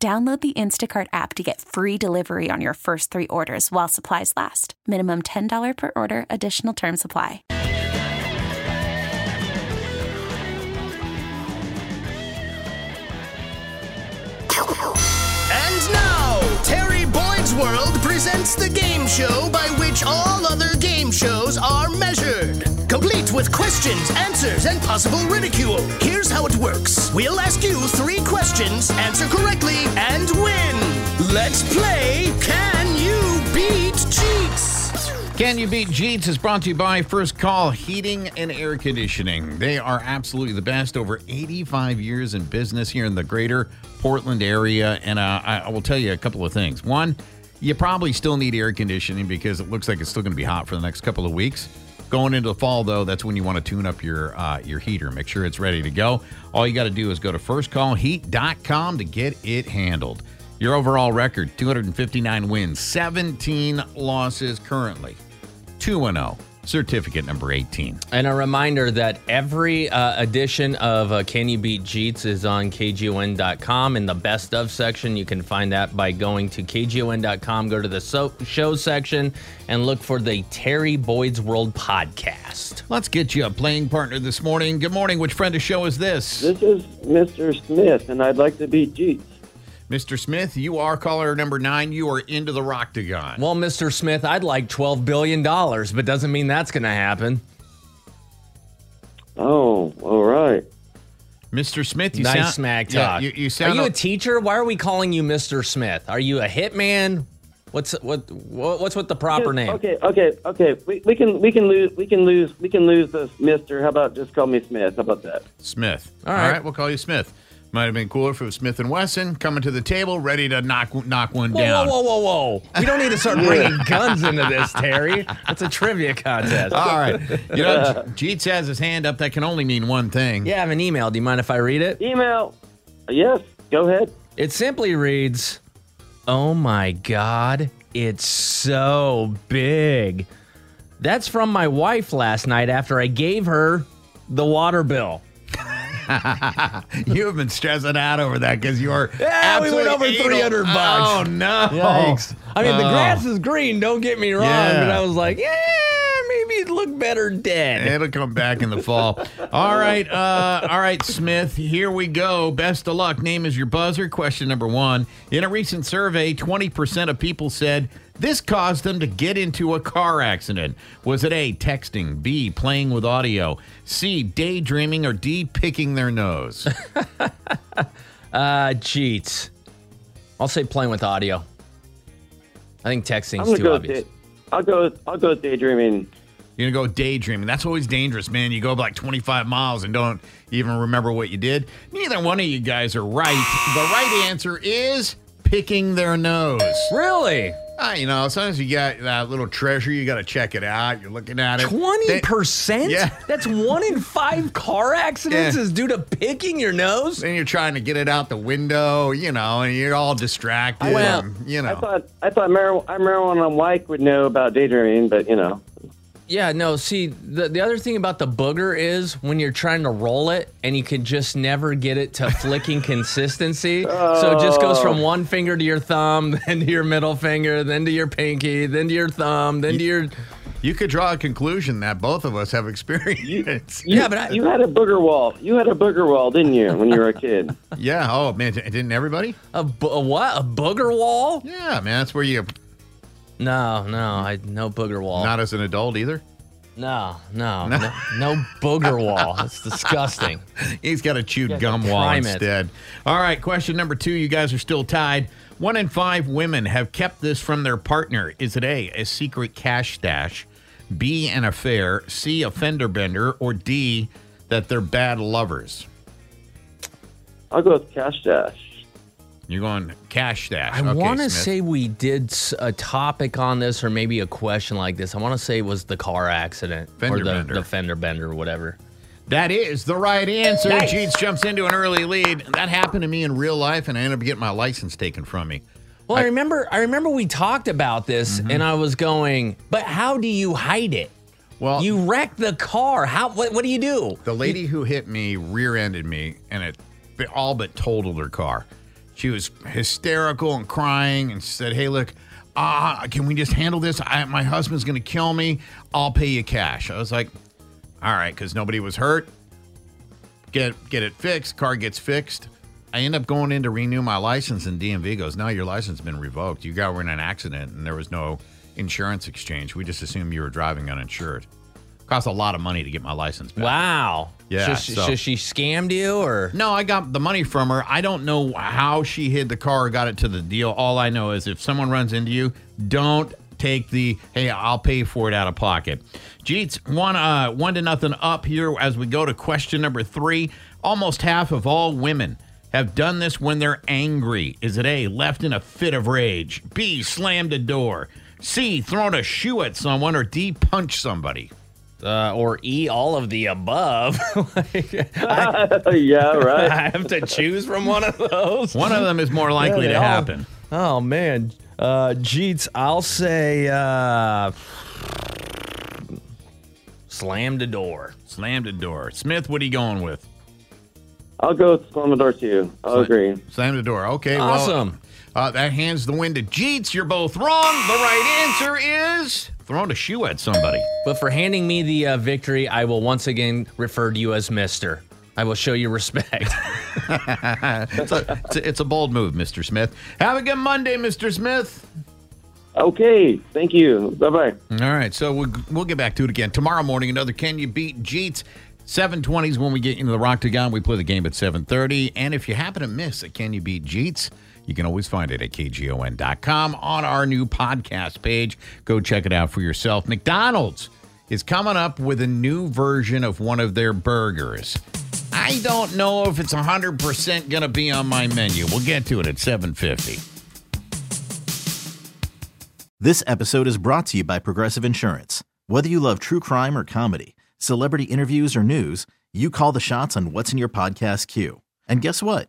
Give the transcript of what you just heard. Download the Instacart app to get free delivery on your first three orders while supplies last. Minimum $10 per order. Additional terms apply. And now, Terry Boyd's World presents the game show by which all other game shows are measured. Complete with questions, answers, and possible ridicule. Here's how it works. We'll ask you three questions, answer correctly, and win. Let's play Can You Beat Jeets? Can You Beat Jeets is brought to you by First Call Heating and Air Conditioning. They are absolutely the best. Over 85 years in business here in the greater Portland area. And I will tell you a couple of things. One, you probably still need air conditioning because it looks like it's still going to be hot for the next couple of weeks. Going into the fall, though, that's when you want to tune up your heater. Make sure it's ready to go. All you got to do is go to firstcallheat.com to get it handled. Your overall record, 259 wins, 17 losses currently, 2-0. Certificate number 18. And a reminder that every edition of Can You Beat Jeets is on KGON.com. In the best of section, you can find that by going to KGON.com, go to the show section, and look for the Terry Boyd's World podcast. Let's get you a playing partner this morning. Good morning. Which friend of show is this? This is Mr. Smith, and I'd like to beat Jeets. Mr. Smith, you are caller number 9. You are into the Roctagon. Well, Mr. Smith, I'd like $12 billion, but doesn't mean that's going to happen. Oh, all right. Mr. Smith, you nice sound... Nice smack talk. Yeah, you sound... Are you a teacher? Why are we calling you Mr. Smith? Are you a hitman? What's with the proper name? Okay. We can lose this, Mr. How about just call me Smith? How about that? Smith. All right, we'll call you Smith. Might have been cooler if it was Smith & Wesson coming to the table, ready to knock one down. Whoa. We don't need to start bringing guns into this, Terry. It's a trivia contest. All right. You know, Jeets has his hand up. That can only mean one thing. Yeah, I have an email. Do you mind if I read it? Email. Yes, go ahead. It simply reads, "Oh, my God, it's so big." That's from my wife last night after I gave her the water bill. You have been stressing out over that because you are. Yeah, we went over $300. Oh no! Yikes. I mean, the grass is green. Don't get me wrong, but I was like, maybe it'd look better dead. It'll come back in the fall. All right, Smith. Here we go. Best of luck. Name is your buzzer. Question number 1. In a recent survey, 20% of people said this caused them to get into a car accident. Was it A, texting, B, playing with audio, C, daydreaming, or D, picking their nose? Jeets. I'll say playing with audio. I think texting's too obvious. I'll go daydreaming. You're going to go daydreaming. That's always dangerous, man. You go like 25 miles and don't even remember what you did. Neither one of you guys are right. The right answer is picking their nose. Really? You know, sometimes you got that little treasure, you got to check it out. You're looking at it. 20%? Yeah. That's 1 in 5 car accidents is due to picking your nose? And you're trying to get it out the window, you know, and you're all distracted. Well, you know. I thought marijuana Mike would know about daydreaming, but, you know. Yeah, no, see, the other thing about the booger is when you're trying to roll it and you can just never get it to flicking consistency. So it just goes from one finger to your thumb, then to your middle finger, then to your pinky, then to your thumb, then to your... You could draw a conclusion that both of us have experience. Yeah, but you had a booger wall. You had a booger wall, didn't you, when you were a kid? Yeah, oh, man, didn't everybody? A what? A booger wall? Yeah, man, that's where you... No booger wall. Not as an adult either? No booger wall. It's disgusting. He's got a chewed gum wall instead. All right, question number 2. You guys are still tied. 1 in 5 women have kept this from their partner. Is it A, a secret cash stash, B, an affair, C, a fender bender, or D, that they're bad lovers? I'll go with cash stash. You're going cash stash. I want to say we did a topic on this or maybe a question like this. I want to say it was the car accident or the fender bender or whatever. That is the right answer. Nice. Jeets jumps into an early lead. That happened to me in real life, and I ended up getting my license taken from me. Well, I remember we talked about this, and I was going, but how do you hide it? Well, you wrecked the car. What do you do? The lady who hit me rear-ended me, and it all but totaled her car. She was hysterical and crying and said, hey, look, can we just handle this? My husband's going to kill me. I'll pay you cash. I was like, all right, because nobody was hurt. Get it fixed. Car gets fixed. I end up going in to renew my license, and DMV goes, no, your license has been revoked. You got in an accident, and there was no insurance exchange. We just assumed you were driving uninsured. Cost a lot of money to get my license back. Wow. Yeah. So she scammed you, or? No, I got the money from her. I don't know how she hid the car or got it to the deal. All I know is if someone runs into you, don't take the, hey, I'll pay for it out of pocket. Jeets, 1-0 up here as we go to question number 3. Almost half of all women have done this when they're angry. Is it A, left in a fit of rage, B, slammed a door, C, thrown a shoe at someone, or D, punched somebody? Or E, all of the above. Yeah, right. I have to choose from one of those. One of them is more likely to happen. Oh, man. Jeets, I'll say slammed a door. Slammed a door. Smith, what are you going with? I'll go with slam the door too. I'll agree. Slam the door. Okay. Awesome. Well, that hands the win to Jeets. You're both wrong. The right answer is throwing a shoe at somebody. But for handing me the victory, I will once again refer to you as Mr. I will show you respect. It's a bold move, Mr. Smith. Have a good Monday, Mr. Smith. Okay, thank you. Bye-bye. All right, so we'll get back to it again tomorrow morning. Another Can You Beat Jeets? 7:20 is when we get into the Roctagon. We play the game at 7:30. And if you happen to miss a Can You Beat Jeets, you can always find it at KGON.com on our new podcast page. Go check it out for yourself. McDonald's is coming up with a new version of one of their burgers. I don't know if it's 100% going to be on my menu. We'll get to it at 7:50. This episode is brought to you by Progressive Insurance. Whether you love true crime or comedy, celebrity interviews or news, you call the shots on what's in your podcast queue. And guess what?